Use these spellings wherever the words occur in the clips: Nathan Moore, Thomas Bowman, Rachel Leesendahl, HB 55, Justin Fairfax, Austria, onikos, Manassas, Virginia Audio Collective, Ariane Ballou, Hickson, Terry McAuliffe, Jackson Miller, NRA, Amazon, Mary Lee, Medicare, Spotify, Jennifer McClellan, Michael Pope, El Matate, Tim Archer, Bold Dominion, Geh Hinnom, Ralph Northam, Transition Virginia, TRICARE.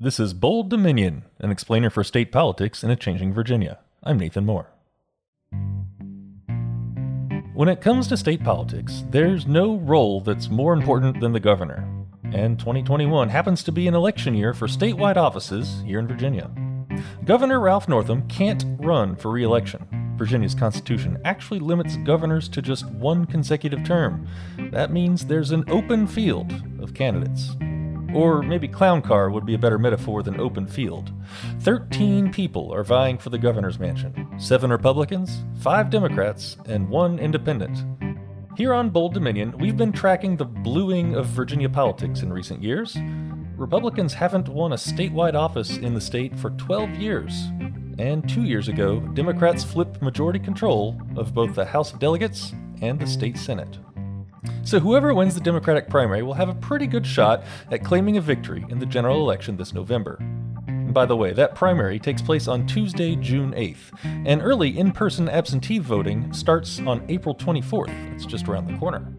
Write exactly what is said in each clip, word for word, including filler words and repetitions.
This is Bold Dominion, an explainer for state politics in a changing Virginia. I'm Nathan Moore. When it comes to state politics, there's no role that's more important than the governor. And twenty twenty-one happens to be an election year for statewide offices here in Virginia. Governor Ralph Northam can't run for re-election. Virginia's constitution actually limits governors to just one consecutive term. That means there's an open field of candidates. Or maybe clown car would be a better metaphor than open field. Thirteen people are vying for the governor's mansion. Seven Republicans, five Democrats, and one independent. Here on Bold Dominion, we've been tracking the bluing of Virginia politics in recent years. Republicans haven't won a statewide office in the state for twelve years, and two years ago, Democrats flipped majority control of both the House of Delegates and the state Senate. So whoever wins the Democratic primary will have a pretty good shot at claiming a victory in the general election this November. And by the way, that primary takes place on Tuesday, June eighth, and early in-person absentee voting starts on April twenty-fourth. It's just around the corner.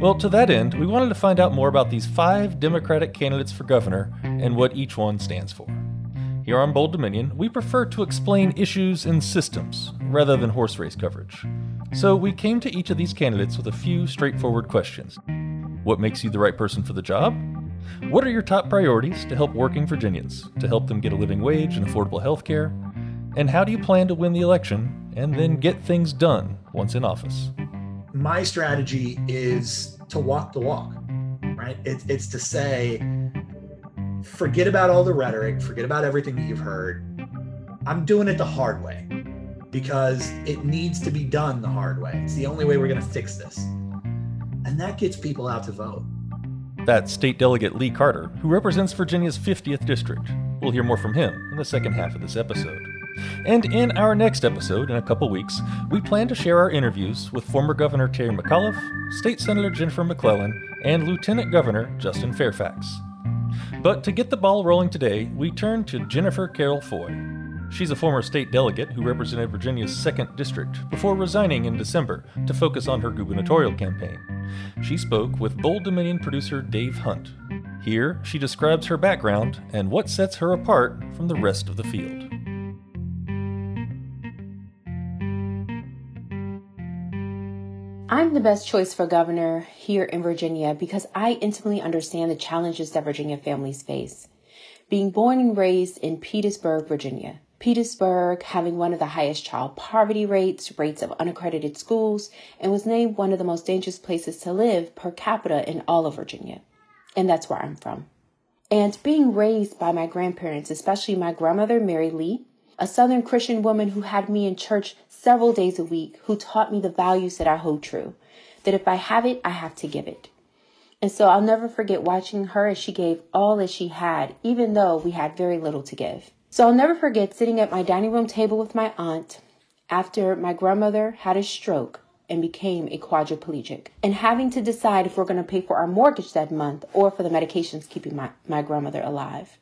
Well, to that end, we wanted to find out more about these five Democratic candidates for governor and what each one stands for. Here on Bold Dominion, we prefer to explain issues and systems rather than horse race coverage. So we came to each of these candidates with a few straightforward questions. What makes you the right person for the job? What are your top priorities to help working Virginians, to help them get a living wage and affordable health care? And how do you plan to win the election and then get things done once in office? My strategy is to walk the walk, right? It, it's to say, forget about all the rhetoric, forget about everything that you've heard. I'm doing it the hard way because it needs to be done the hard way. It's the only way we're going to fix this. And that gets people out to vote. That's State Delegate Lee Carter, who represents Virginia's fiftieth district. We'll hear more from him in the second half of this episode. And in our next episode, in a couple weeks, we plan to share our interviews with former Governor Terry McAuliffe, State Senator Jennifer McClellan, and Lieutenant Governor Justin Fairfax. But to get the ball rolling today, we turn to Jennifer Carroll Foy. She's a former state delegate who represented Virginia's second district before resigning in December to focus on her gubernatorial campaign. She spoke with Bold Dominion producer Dave Hunt. Here, she describes her background and what sets her apart from the rest of the field. I'm the best choice for governor here in Virginia because I intimately understand the challenges that Virginia families face. Being born and raised in Petersburg, Virginia. Petersburg having one of the highest child poverty rates, rates of unaccredited schools, and was named one of the most dangerous places to live per capita in all of Virginia. And that's where I'm from. And being raised by my grandparents, especially my grandmother, Mary Lee, a Southern Christian woman who had me in church several days a week, who taught me the values that I hold true, that if I have it, I have to give it. And so I'll never forget watching her as she gave all that she had, even though we had very little to give. So I'll never forget sitting at my dining room table with my aunt after my grandmother had a stroke and became a quadriplegic, and having to decide if we're going to pay for our mortgage that month or for the medications keeping my, my grandmother alive.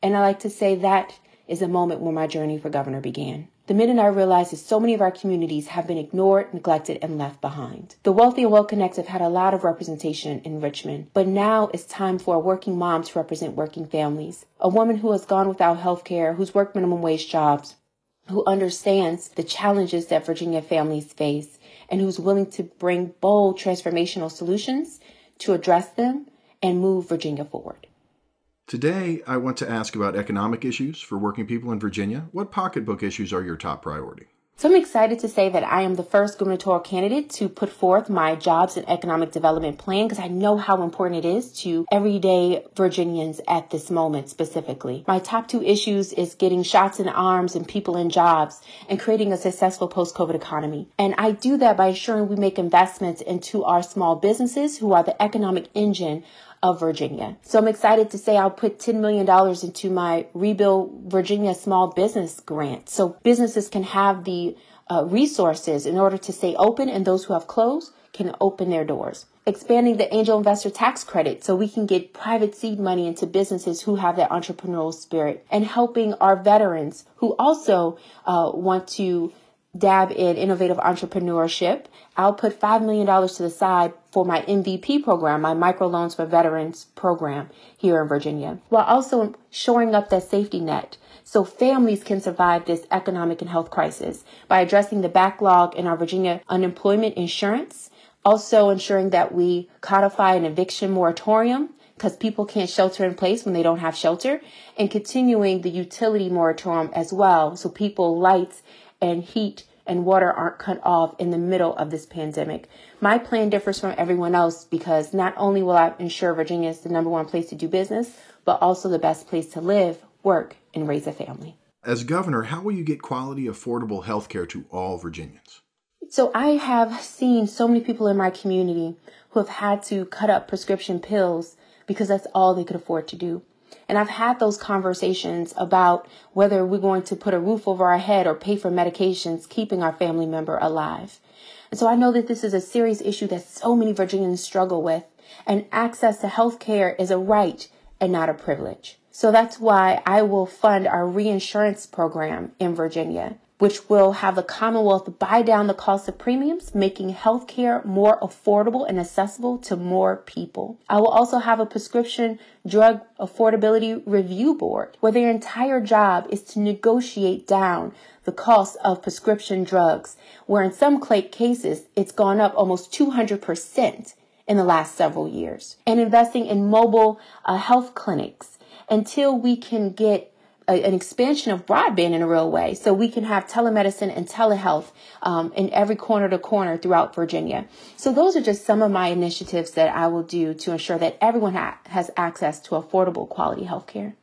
And I like to say that is a moment where my journey for governor began. The minute I realized that so many of our communities have been ignored, neglected, and left behind. The wealthy and well-connected have had a lot of representation in Richmond, but now it's time for a working mom to represent working families. A woman who has gone without health care, who's worked minimum wage jobs, who understands the challenges that Virginia families face, and who's willing to bring bold transformational solutions to address them and move Virginia forward. Today, I want to ask about economic issues for working people in Virginia. What pocketbook issues are your top priority? So I'm excited to say that I am the first gubernatorial candidate to put forth my jobs and economic development plan because I know how important it is to everyday Virginians at this moment specifically. My top two issues is getting shots in arms and people in jobs and creating a successful post-COVID economy. And I do that by ensuring we make investments into our small businesses who are the economic engine of Virginia. So I'm excited to say I'll put ten million dollars into my Rebuild Virginia Small Business Grant so businesses can have the uh, resources in order to stay open and those who have closed can open their doors. Expanding the angel investor tax credit so we can get private seed money into businesses who have that entrepreneurial spirit and helping our veterans who also uh, want to dab in innovative entrepreneurship. I'll put five million dollars to the side for my M V P program, my microloans for veterans program here in Virginia, while also shoring up that safety net so families can survive this economic and health crisis by addressing the backlog in our Virginia unemployment insurance, also ensuring that we codify an eviction moratorium because people can't shelter in place when they don't have shelter, and continuing the utility moratorium as well so people, lights and heat and water aren't cut off in the middle of this pandemic. My plan differs from everyone else because not only will I ensure Virginia is the number one place to do business, but also the best place to live, work, and raise a family. As governor, how will you get quality, affordable health care to all Virginians? So I have seen so many people in my community who have had to cut up prescription pills because that's all they could afford to do. And I've had those conversations about whether we're going to put a roof over our head or pay for medications, keeping our family member alive. And so I know that this is a serious issue that so many Virginians struggle with. And access to health care is a right and not a privilege. So that's why I will fund our reinsurance program in Virginia, which will have the Commonwealth buy down the cost of premiums, making health care more affordable and accessible to more people. I will also have a prescription drug affordability review board, where their entire job is to negotiate down the cost of prescription drugs, where in some cases it's gone up almost two hundred percent in the last several years, and investing in mobile uh, health clinics until we can get a, an expansion of broadband in a real way so we can have telemedicine and telehealth um, in every corner to corner throughout Virginia. So those are just some of my initiatives that I will do to ensure that everyone ha- has access to affordable quality health care.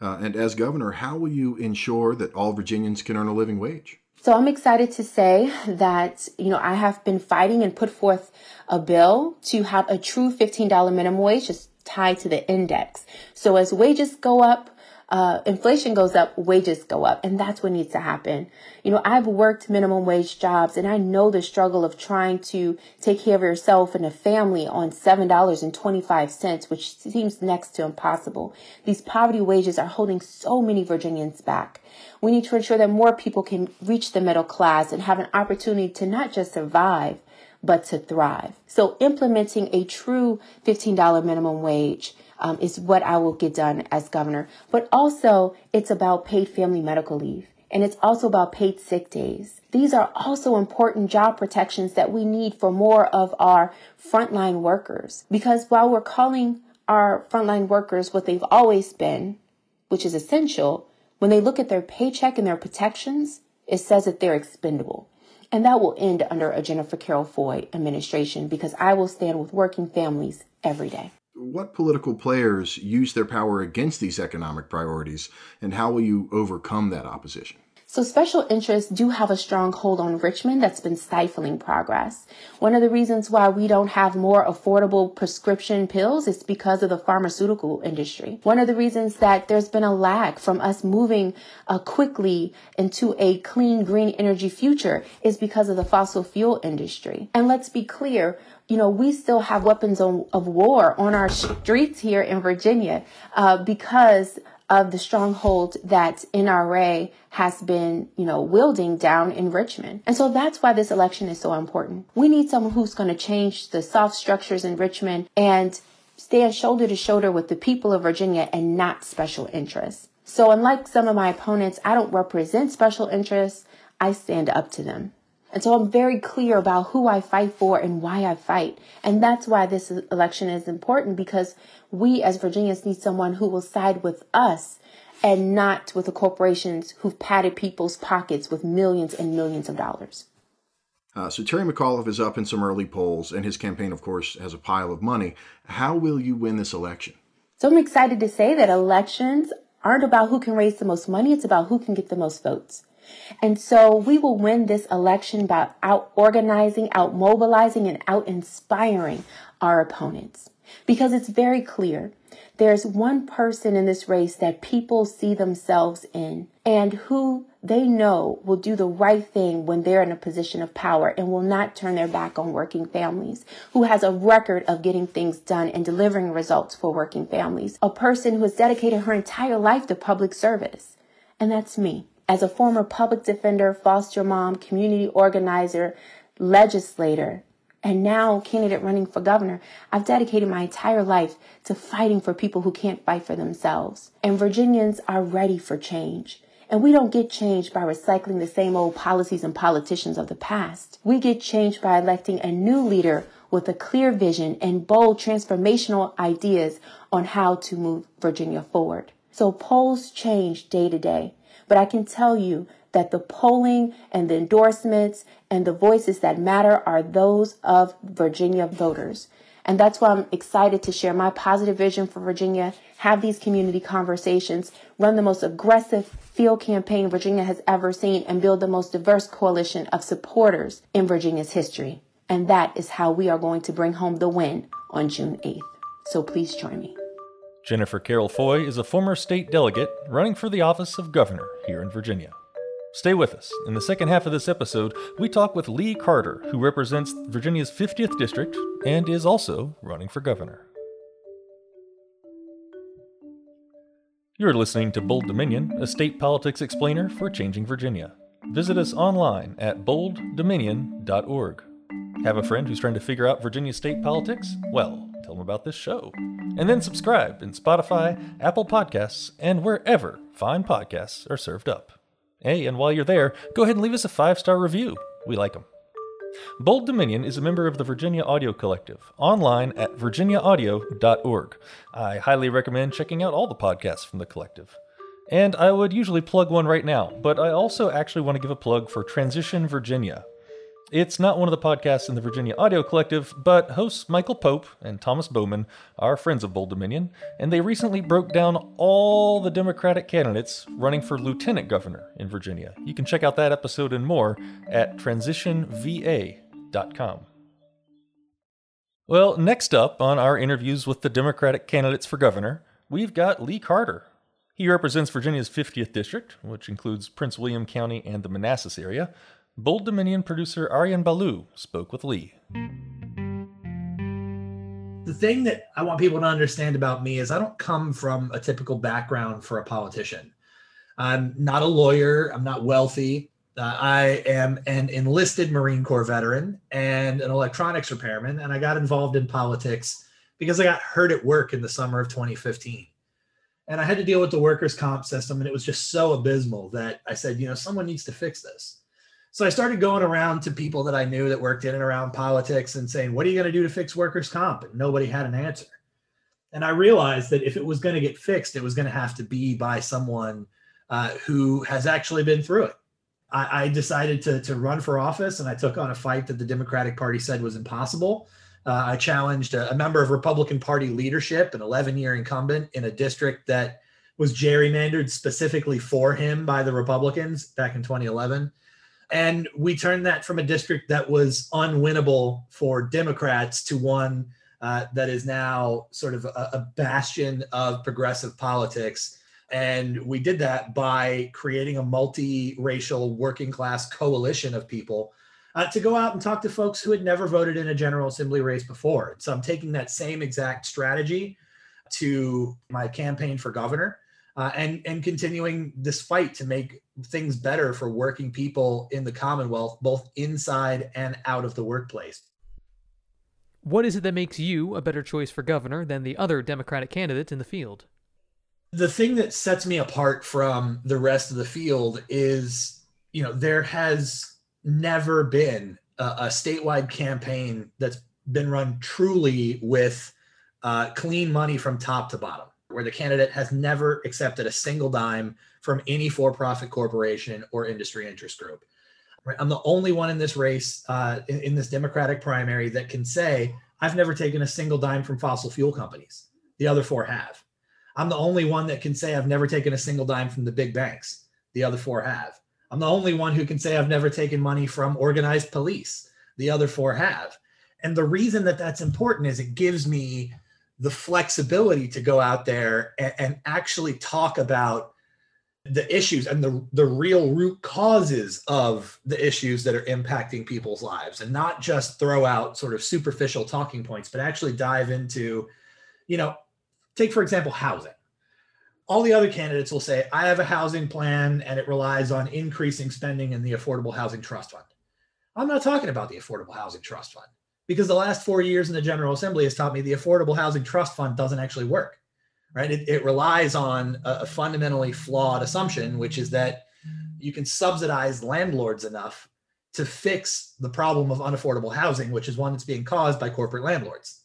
Uh, and as governor, how will you ensure that all Virginians can earn a living wage? So I'm excited to say that, you know, I have been fighting and put forth a bill to have a true fifteen dollars minimum wage just tied to the index. So as wages go up, uh, inflation goes up, wages go up, and that's what needs to happen. You know, I've worked minimum wage jobs, and I know the struggle of trying to take care of yourself and a family on seven dollars and twenty-five cents, which seems next to impossible. These poverty wages are holding so many Virginians back. We need to ensure that more people can reach the middle class and have an opportunity to not just survive, but to thrive. So implementing a true fifteen dollars minimum wage um, is what I will get done as governor. But also, it's about paid family medical leave. And it's also about paid sick days. These are also important job protections that we need for more of our frontline workers. Because while we're calling our frontline workers what they've always been, which is essential, when they look at their paycheck and their protections, it says that they're expendable. And that will end under a Jennifer Carroll Foy administration, because I will stand with working families every day. What political players use their power against these economic priorities, and how will you overcome that opposition? So special interests do have a strong hold on Richmond that's been stifling progress. One of the reasons why we don't have more affordable prescription pills is because of the pharmaceutical industry. One of the reasons that there's been a lag from us moving uh, quickly into a clean, green energy future is because of the fossil fuel industry. And let's be clear, you know, we still have weapons on, of war on our streets here in Virginia uh, because of the stronghold that N R A has been, you know, wielding down in Richmond. And so that's why this election is so important. We need someone who's going to change the soft structures in Richmond and stand shoulder to shoulder with the people of Virginia and not special interests. So unlike some of my opponents, I don't represent special interests. I stand up to them. And so I'm very clear about who I fight for and why I fight. And that's why this election is important, because we as Virginians need someone who will side with us and not with the corporations who've padded people's pockets with millions and millions of dollars. Uh, so Terry McAuliffe is up in some early polls, and his campaign, of course, has a pile of money. How will you win this election? So I'm excited to say that elections aren't about who can raise the most money. It's about who can get the most votes. And so we will win this election by out-organizing, out-mobilizing, and out-inspiring our opponents. Because it's very clear, there's one person in this race that people see themselves in and who they know will do the right thing when they're in a position of power and will not turn their back on working families, who has a record of getting things done and delivering results for working families, a person who has dedicated her entire life to public service. And that's me. as a former public defender, foster mom, community organizer, legislator, and now candidate running for governor, I've dedicated my entire life to fighting for people who can't fight for themselves. And Virginians are ready for change. And we don't get change by recycling the same old policies and politicians of the past. We get change by electing a new leader with a clear vision and bold transformational ideas on how to move Virginia forward. So polls change day to day, but I can tell you that the polling and the endorsements and the voices that matter are those of Virginia voters. And that's why I'm excited to share my positive vision for Virginia, have these community conversations, run the most aggressive field campaign Virginia has ever seen, and build the most diverse coalition of supporters in Virginia's history. And that is how we are going to bring home the win on June eighth. So please join me. Jennifer Carroll Foy is a former state delegate running for the office of governor here in Virginia. Stay with us. In the second half of this episode, we talk with Lee Carter, who represents Virginia's fiftieth district and is also running for governor. You're listening to Bold Dominion, a state politics explainer for Changing Virginia. Visit us online at bold dominion dot org. Have a friend who's trying to figure out Virginia state politics? Well, tell them about this show. And then subscribe in Spotify, Apple Podcasts, and wherever fine podcasts are served up. Hey, and while you're there, go ahead and leave us a five-star review. We like them. Bold Dominion is a member of the Virginia Audio Collective, online at virginia audio dot org. I highly recommend checking out all the podcasts from the collective. And I would usually plug one right now, but I also actually want to give a plug for Transition Virginia. It's not one of the podcasts in the Virginia Audio Collective, but hosts Michael Pope and Thomas Bowman are friends of Bold Dominion, and they recently broke down all the Democratic candidates running for lieutenant governor in Virginia. You can check out that episode and more at transition v a dot com. Well, next up on our interviews with the Democratic candidates for governor, we've got Lee Carter. He represents Virginia's fiftieth district, which includes Prince William County and the Manassas area. Bold Dominion producer Ariane Ballou spoke with Lee. The thing that I want people to understand about me is I don't come from a typical background for a politician. I'm not a lawyer. I'm not wealthy. Uh, I am an enlisted Marine Corps veteran and an electronics repairman, and I got involved in politics because I got hurt at work in the summer of twenty fifteen. And I had to deal with the workers' comp system, and it was just so abysmal that I said, you know, someone needs to fix this. So I started going around to people that I knew that worked in and around politics and saying, what are you going to do to fix workers' comp? And nobody had an answer. And I realized that if it was going to get fixed, it was going to have to be by someone uh, who has actually been through it. I, I decided to, to run for office, and I took on a fight that the Democratic Party said was impossible. Uh, I challenged a, a member of Republican Party leadership, an eleven-year incumbent in a district that was gerrymandered specifically for him by the Republicans back in twenty eleven. And we turned that from a district that was unwinnable for Democrats to one uh, that is now sort of a, a bastion of progressive politics. And we did that by creating a multiracial working class coalition of people uh, to go out and talk to folks who had never voted in a General Assembly race before. So I'm taking that same exact strategy to my campaign for governor. Uh, and, and continuing this fight to make things better for working people in the Commonwealth, both inside and out of the workplace. What is it that makes you a better choice for governor than the other Democratic candidates in the field? The thing that sets me apart from the rest of the field is, you know, there has never been a, a statewide campaign that's been run truly with uh, clean money from top to bottom, where the candidate has never accepted a single dime from any for-profit corporation or industry interest group. I'm the only one in this race, uh, in, in this Democratic primary, that can say, I've never taken a single dime from fossil fuel companies. The other four have. I'm the only one that can say, I've never taken a single dime from the big banks. The other four have. I'm the only one who can say, I've never taken money from organized police. The other four have. And the reason that that's important is it gives me the flexibility to go out there and, and actually talk about the issues and the, the real root causes of the issues that are impacting people's lives, and not just throw out sort of superficial talking points, but actually dive into, you know, take, for example, housing. all the other candidates will say, I have a housing plan and it relies on increasing spending in the Affordable Housing Trust Fund. I'm not talking about the Affordable Housing Trust Fund, because the last four years in the General Assembly has taught me the Affordable Housing Trust Fund doesn't actually work, right? It, it relies on a, a fundamentally flawed assumption, which is that you can subsidize landlords enough to fix the problem of unaffordable housing, which is one that's being caused by corporate landlords.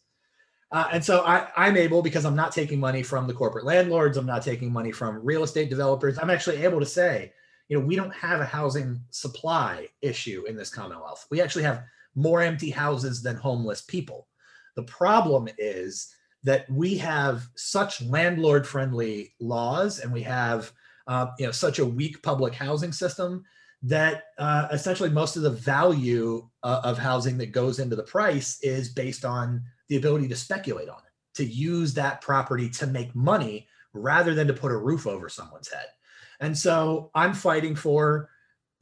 Uh, and so I, I'm able, because I'm not taking money from the corporate landlords, I'm not taking money from real estate developers, I'm actually able to say, you know, we don't have a housing supply issue in this Commonwealth. We actually have more empty houses than homeless people. The problem is that we have such landlord-friendly laws, and we have uh, you know, such a weak public housing system that uh, essentially most of the value uh, of housing that goes into the price is based on the ability to speculate on it, to use that property to make money rather than to put a roof over someone's head. And so I'm fighting for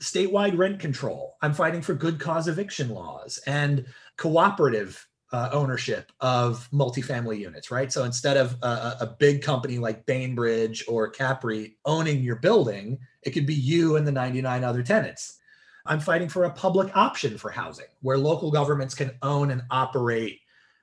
statewide rent control. I'm fighting for good cause eviction laws and cooperative uh, ownership of multifamily units, right? So instead of a, a big company like Bainbridge or Capri owning your building, it could be you and the ninety-nine other tenants. I'm fighting for a public option for housing where local governments can own and operate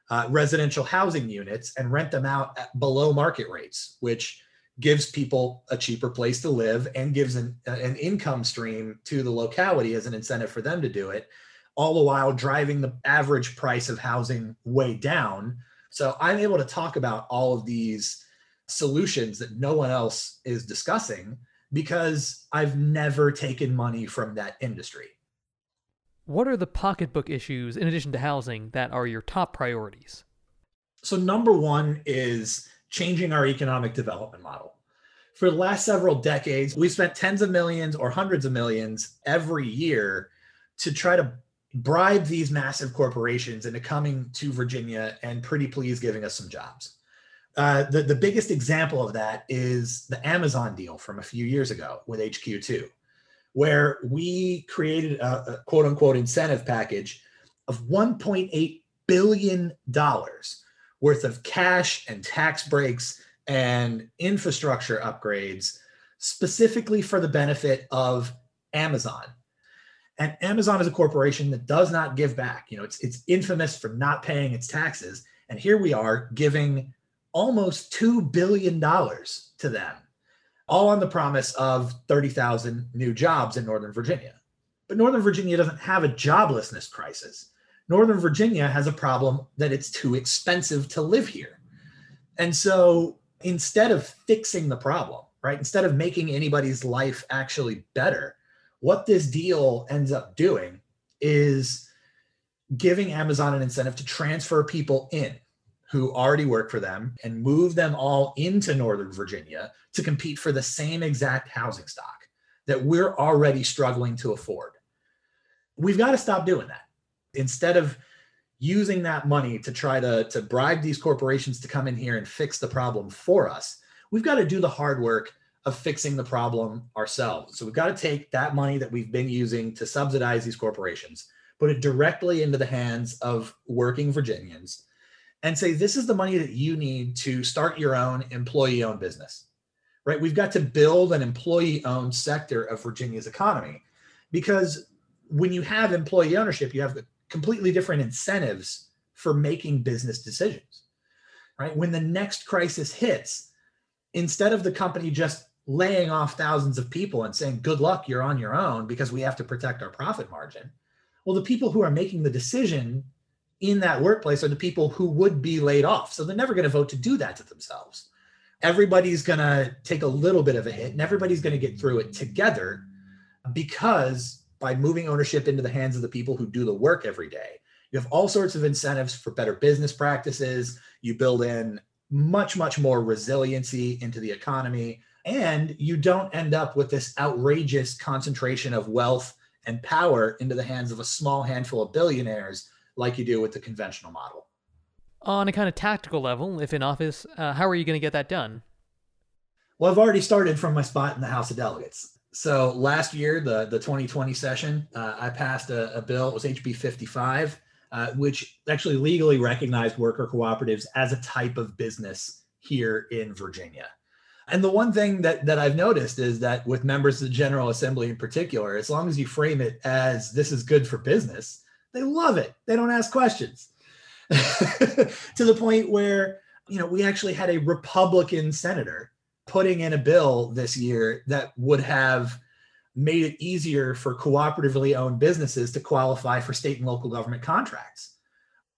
uh, residential housing units and rent them out at below market rates, which gives people a cheaper place to live and gives an, an income stream to the locality as an incentive for them to do it, all the while driving the average price of housing way down. So I'm able to talk about all of these solutions that no one else is discussing because I've never taken money from that industry. What are the pocketbook issues, in addition to housing, that are your top priorities? So number one is changing our economic development model. For the last several decades, we've spent tens of millions or hundreds of millions every year to try to bribe these massive corporations into coming to Virginia and pretty please giving us some jobs. Uh, the, the biggest example of that is the Amazon deal from a few years ago with H Q two, where we created a, a quote unquote incentive package of one point eight billion dollars worth of cash and tax breaks and infrastructure upgrades specifically for the benefit of Amazon. And Amazon is a corporation that does not give back. You know, it's, it's infamous for not paying its taxes. And here we are giving almost two billion dollars to them, all on the promise of thirty thousand new jobs in Northern Virginia. But Northern Virginia doesn't have a joblessness crisis. Northern Virginia has a problem that it's too expensive to live here. And so instead of fixing the problem, right, instead of making anybody's life actually better, what this deal ends up doing is giving Amazon an incentive to transfer people in who already work for them and move them all into Northern Virginia to compete for the same exact housing stock that we're already struggling to afford. We've got to stop doing that. Instead of using that money to try to, to bribe these corporations to come in here and fix the problem for us, we've got to do the hard work of fixing the problem ourselves. So we've got to take that money that we've been using to subsidize these corporations, put it directly into the hands of working Virginians, and say, this is the money that you need to start your own employee-owned business, right? We've got to build an employee-owned sector of Virginia's economy, because when you have employee ownership, you have the completely different incentives for making business decisions, right? When the next crisis hits, instead of the company just laying off thousands of people and saying, good luck, you're on your own because we have to protect our profit margin. Well, the people who are making the decision in that workplace are the people who would be laid off. So they're never going to vote to do that to themselves. Everybody's going to take a little bit of a hit and everybody's going to get through it together, because by moving ownership into the hands of the people who do the work every day, you have all sorts of incentives for better business practices. You build in much, much more resiliency into the economy, and you don't end up with this outrageous concentration of wealth and power into the hands of a small handful of billionaires like you do with the conventional model. On a kind of tactical level, if in office, uh, how are you going to get that done? Well, I've already started from my spot in the House of Delegates. So last year, the, the twenty twenty session, uh, I passed a, a bill, it was H B fifty-five, uh, which actually legally recognized worker cooperatives as a type of business here in Virginia. And the one thing that, that I've noticed is that with members of the General Assembly in particular, as long as you frame it as this is good for business, they love it. They don't ask questions. To the point where, you know, we actually had a Republican senator putting in a bill this year that would have made it easier for cooperatively owned businesses to qualify for state and local government contracts.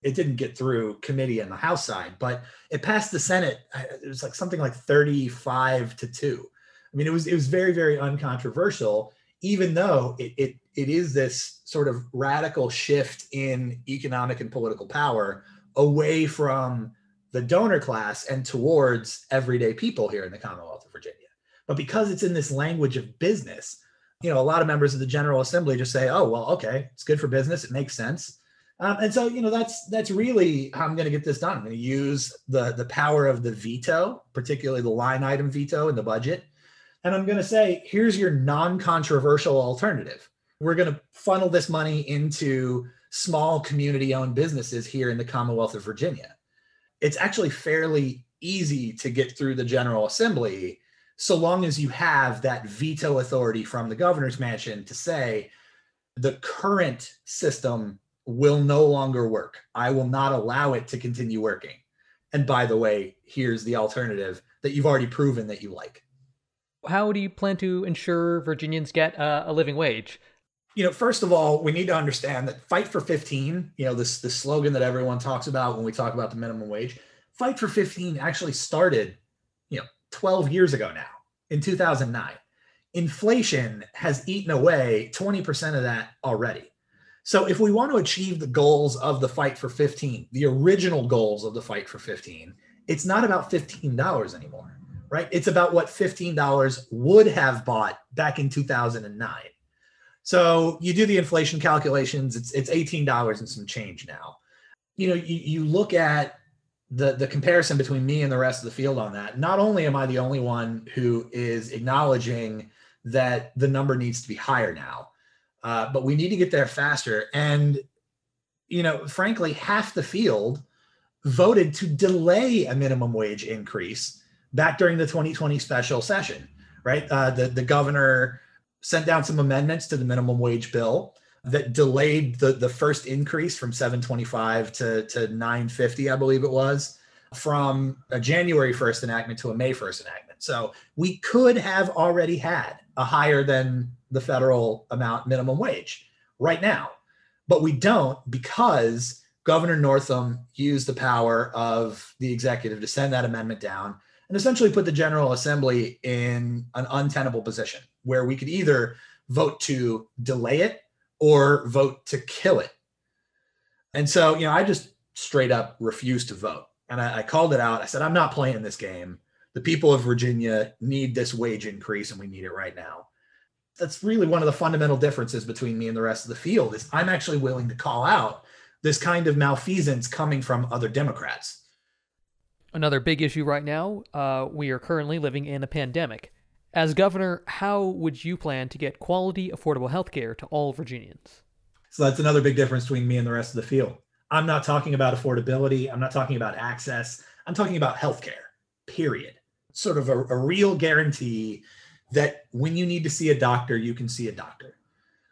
It didn't get through committee on the House side, but it passed the Senate. It was like something like thirty-five to two. I mean, it was it was very, very uncontroversial, even though it it it is this sort of radical shift in economic and political power away from the donor class and towards everyday people here in the Commonwealth of Virginia. But because it's in this language of business, you know, a lot of members of the General Assembly just say, oh, well, okay, it's good for business. It makes sense. Um, and so, you know, that's that's really how I'm going to get this done. I'm going to use the, the power of the veto, particularly the line item veto in the budget. And I'm going to say, here's your non-controversial alternative. We're going to funnel this money into small community-owned businesses here in the Commonwealth of Virginia. It's actually fairly easy to get through the General Assembly so long as you have that veto authority from the governor's mansion to say the current system will no longer work. I will not allow it to continue working. And by the way, here's the alternative that you've already proven that you like. How do you plan to ensure Virginians get uh, a living wage? You know, first of all, we need to understand that Fight for fifteen, you know, this, this slogan that everyone talks about when we talk about the minimum wage, Fight for fifteen actually started, you know, twelve years ago now, in two thousand nine. Inflation has eaten away twenty percent of that already. So if we want to achieve the goals of the Fight for fifteen, the original goals of the Fight for fifteen, it's not about fifteen dollars anymore, right? It's about what fifteen dollars would have bought back in two thousand nine. So you do the inflation calculations, it's it's eighteen dollars and some change now. You know, you, you look at the, the comparison between me and the rest of the field on that. Not only am I the only one who is acknowledging that the number needs to be higher now, uh, but we need to get there faster. And, you know, frankly, half the field voted to delay a minimum wage increase back during the twenty twenty special session, right? Uh, the, the governor sent down some amendments to the minimum wage bill that delayed the, the first increase from seven twenty-five to, to nine fifty, I believe it was, from a January first enactment to a May first enactment. So we could have already had a higher than the federal amount minimum wage right now, but we don't because Governor Northam used the power of the executive to send that amendment down and essentially put the General Assembly in an untenable position where we could either vote to delay it or vote to kill it. And so, you know, I just straight up refused to vote. And I, I called it out. I said, I'm not playing this game. The people of Virginia need this wage increase and we need it right now. That's really one of the fundamental differences between me and the rest of the field is I'm actually willing to call out this kind of malfeasance coming from other Democrats. Another big issue right now, uh, we are currently living in a pandemic. As governor, how would you plan to get quality, affordable health care to all Virginians? So that's another big difference between me and the rest of the field. I'm not talking about affordability. I'm not talking about access. I'm talking about health care, period. Sort of a, a real guarantee that when you need to see a doctor, you can see a doctor.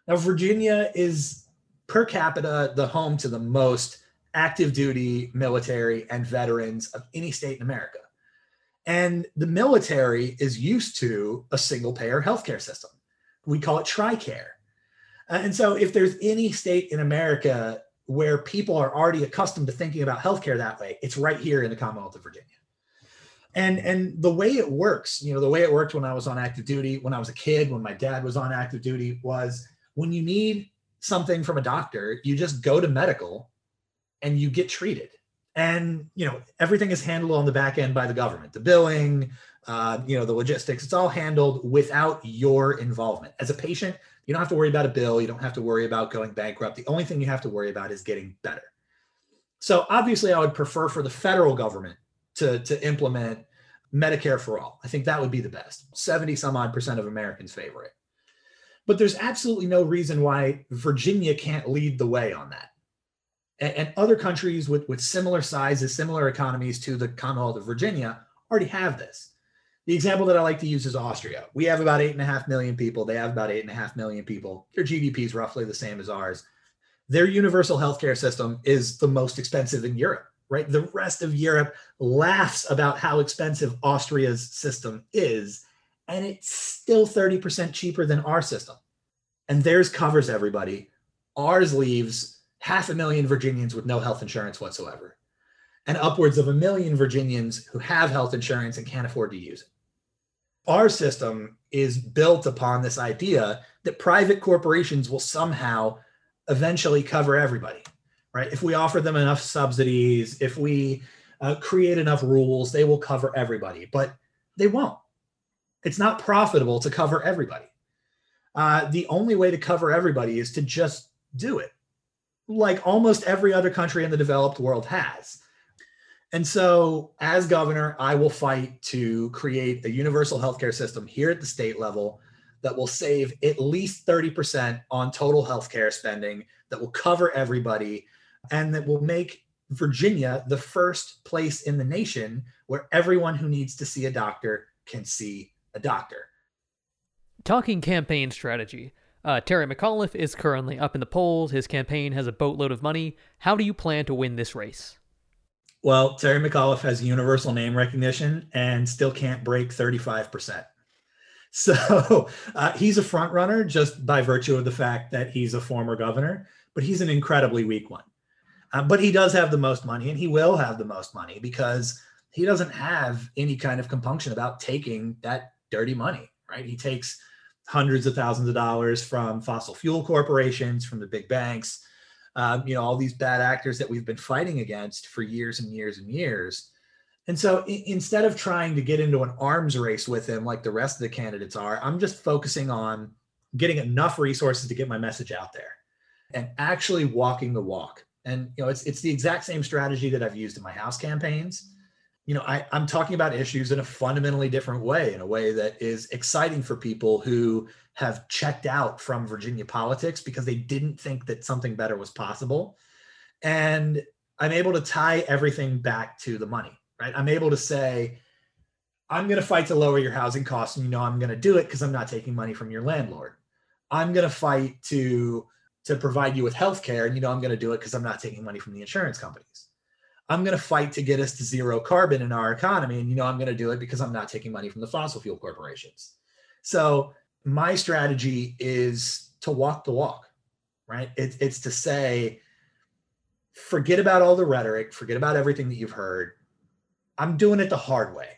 Now, Virginia is per capita the home to the most active duty military and veterans of any state in America. And the military is used to a single-payer healthcare system. We call it TRICARE. And so if there's any state in America where people are already accustomed to thinking about healthcare that way, it's right here in the Commonwealth of Virginia. And, and the way it works, you know, the way it worked when I was on active duty, when I was a kid, when my dad was on active duty, was when you need something from a doctor, you just go to medical and you get treated. And, you know, everything is handled on the back end by the government, the billing, uh, you know, the logistics, it's all handled without your involvement. As a patient, you don't have to worry about a bill. You don't have to worry about going bankrupt. The only thing you have to worry about is getting better. So obviously I would prefer for the federal government to, to implement Medicare for all. I think that would be the best. seventy some odd percent of Americans favor it. But there's absolutely no reason why Virginia can't lead the way on that. And other countries with, with similar sizes, similar economies to the Commonwealth of Virginia already have this. The example that I like to use is Austria. We have about eight and a half million people. They have about eight and a half million people. Their G D P is roughly the same as ours. Their universal healthcare system is the most expensive in Europe, right? The rest of Europe laughs about how expensive Austria's system is, and it's still thirty percent cheaper than our system. And theirs covers everybody. Ours leaves half a million Virginians with no health insurance whatsoever, and upwards of a million Virginians who have health insurance and can't afford to use it. Our system is built upon this idea that private corporations will somehow eventually cover everybody, right? If we offer them enough subsidies, if we uh, create enough rules, they will cover everybody, but they won't. It's not profitable to cover everybody. Uh, the only way to cover everybody is to just do it, like almost every other country in the developed world has. And so as governor, I will fight to create a universal healthcare system here at the state level that will save at least thirty percent on total healthcare spending, that will cover everybody, and that will make Virginia the first place in the nation where everyone who needs to see a doctor can see a doctor. Talking campaign strategy. Uh, Terry McAuliffe is currently up in the polls. His campaign has a boatload of money. How do you plan to win this race? Well, Terry McAuliffe has universal name recognition and still can't break thirty-five percent. So uh, he's a front runner just by virtue of the fact that he's a former governor, but he's an incredibly weak one. Uh, but he does have the most money, and he will have the most money because he doesn't have any kind of compunction about taking that dirty money, right? He takes hundreds of thousands of dollars from fossil fuel corporations, from the big banks, Um, you know, all these bad actors that we've been fighting against for years and years and years. And so I- instead of trying to get into an arms race with him like the rest of the candidates are, I'm just focusing on getting enough resources to get my message out there and actually walking the walk. And, you know, it's it's the exact same strategy that I've used in my House campaigns. You know, I, I'm talking about issues in a fundamentally different way, in a way that is exciting for people who have checked out from Virginia politics because they didn't think that something better was possible. And I'm able to tie everything back to the money, right? I'm able to say, I'm going to fight to lower your housing costs, and you know I'm going to do it because I'm not taking money from your landlord. I'm going to fight to, to provide you with health care, and you know I'm going to do it because I'm not taking money from the insurance companies. I'm going to fight to get us to zero carbon in our economy. And, you know, I'm going to do it because I'm not taking money from the fossil fuel corporations. So my strategy is to walk the walk, right? It, it's to say, forget about all the rhetoric, forget about everything that you've heard. I'm doing it the hard way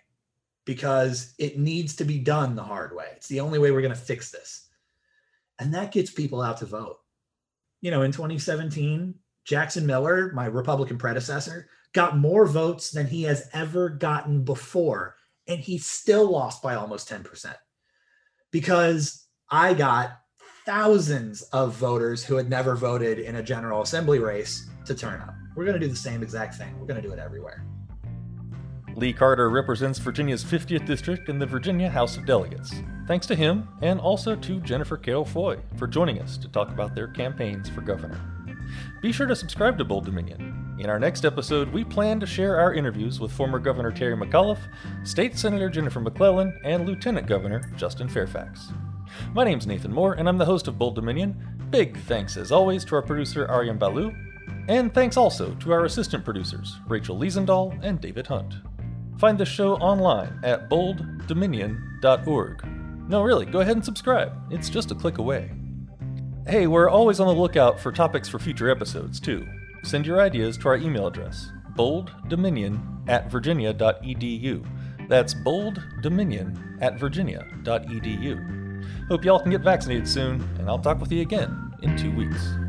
because it needs to be done the hard way. It's the only way we're going to fix this. And that gets people out to vote. You know, in twenty seventeen, Jackson Miller, my Republican predecessor, got more votes than he has ever gotten before, and he still lost by almost ten percent because I got thousands of voters who had never voted in a General Assembly race to turn up. We're going to do the same exact thing. We're going to do it everywhere. Lee Carter represents Virginia's fiftieth District in the Virginia House of Delegates. Thanks to him and also to Jennifer Carroll Foy for joining us to talk about their campaigns for governor. Be sure to subscribe to Bold Dominion. In our next episode, we plan to share our interviews with former Governor Terry McAuliffe, State Senator Jennifer McClellan, and Lieutenant Governor Justin Fairfax. My name's Nathan Moore, and I'm the host of Bold Dominion. Big thanks, as always, to our producer Ariane Ballou, and thanks also to our assistant producers Rachel Leesendahl and David Hunt. Find the show online at bold dominion dot org. No, really, go ahead and subscribe. It's just a click away. Hey, we're always on the lookout for topics for future episodes, too. Send your ideas to our email address, bold dominion at virginia dot e d u. That's bold dominion at virginia dot e d u. Hope y'all can get vaccinated soon, and I'll talk with you again in two weeks.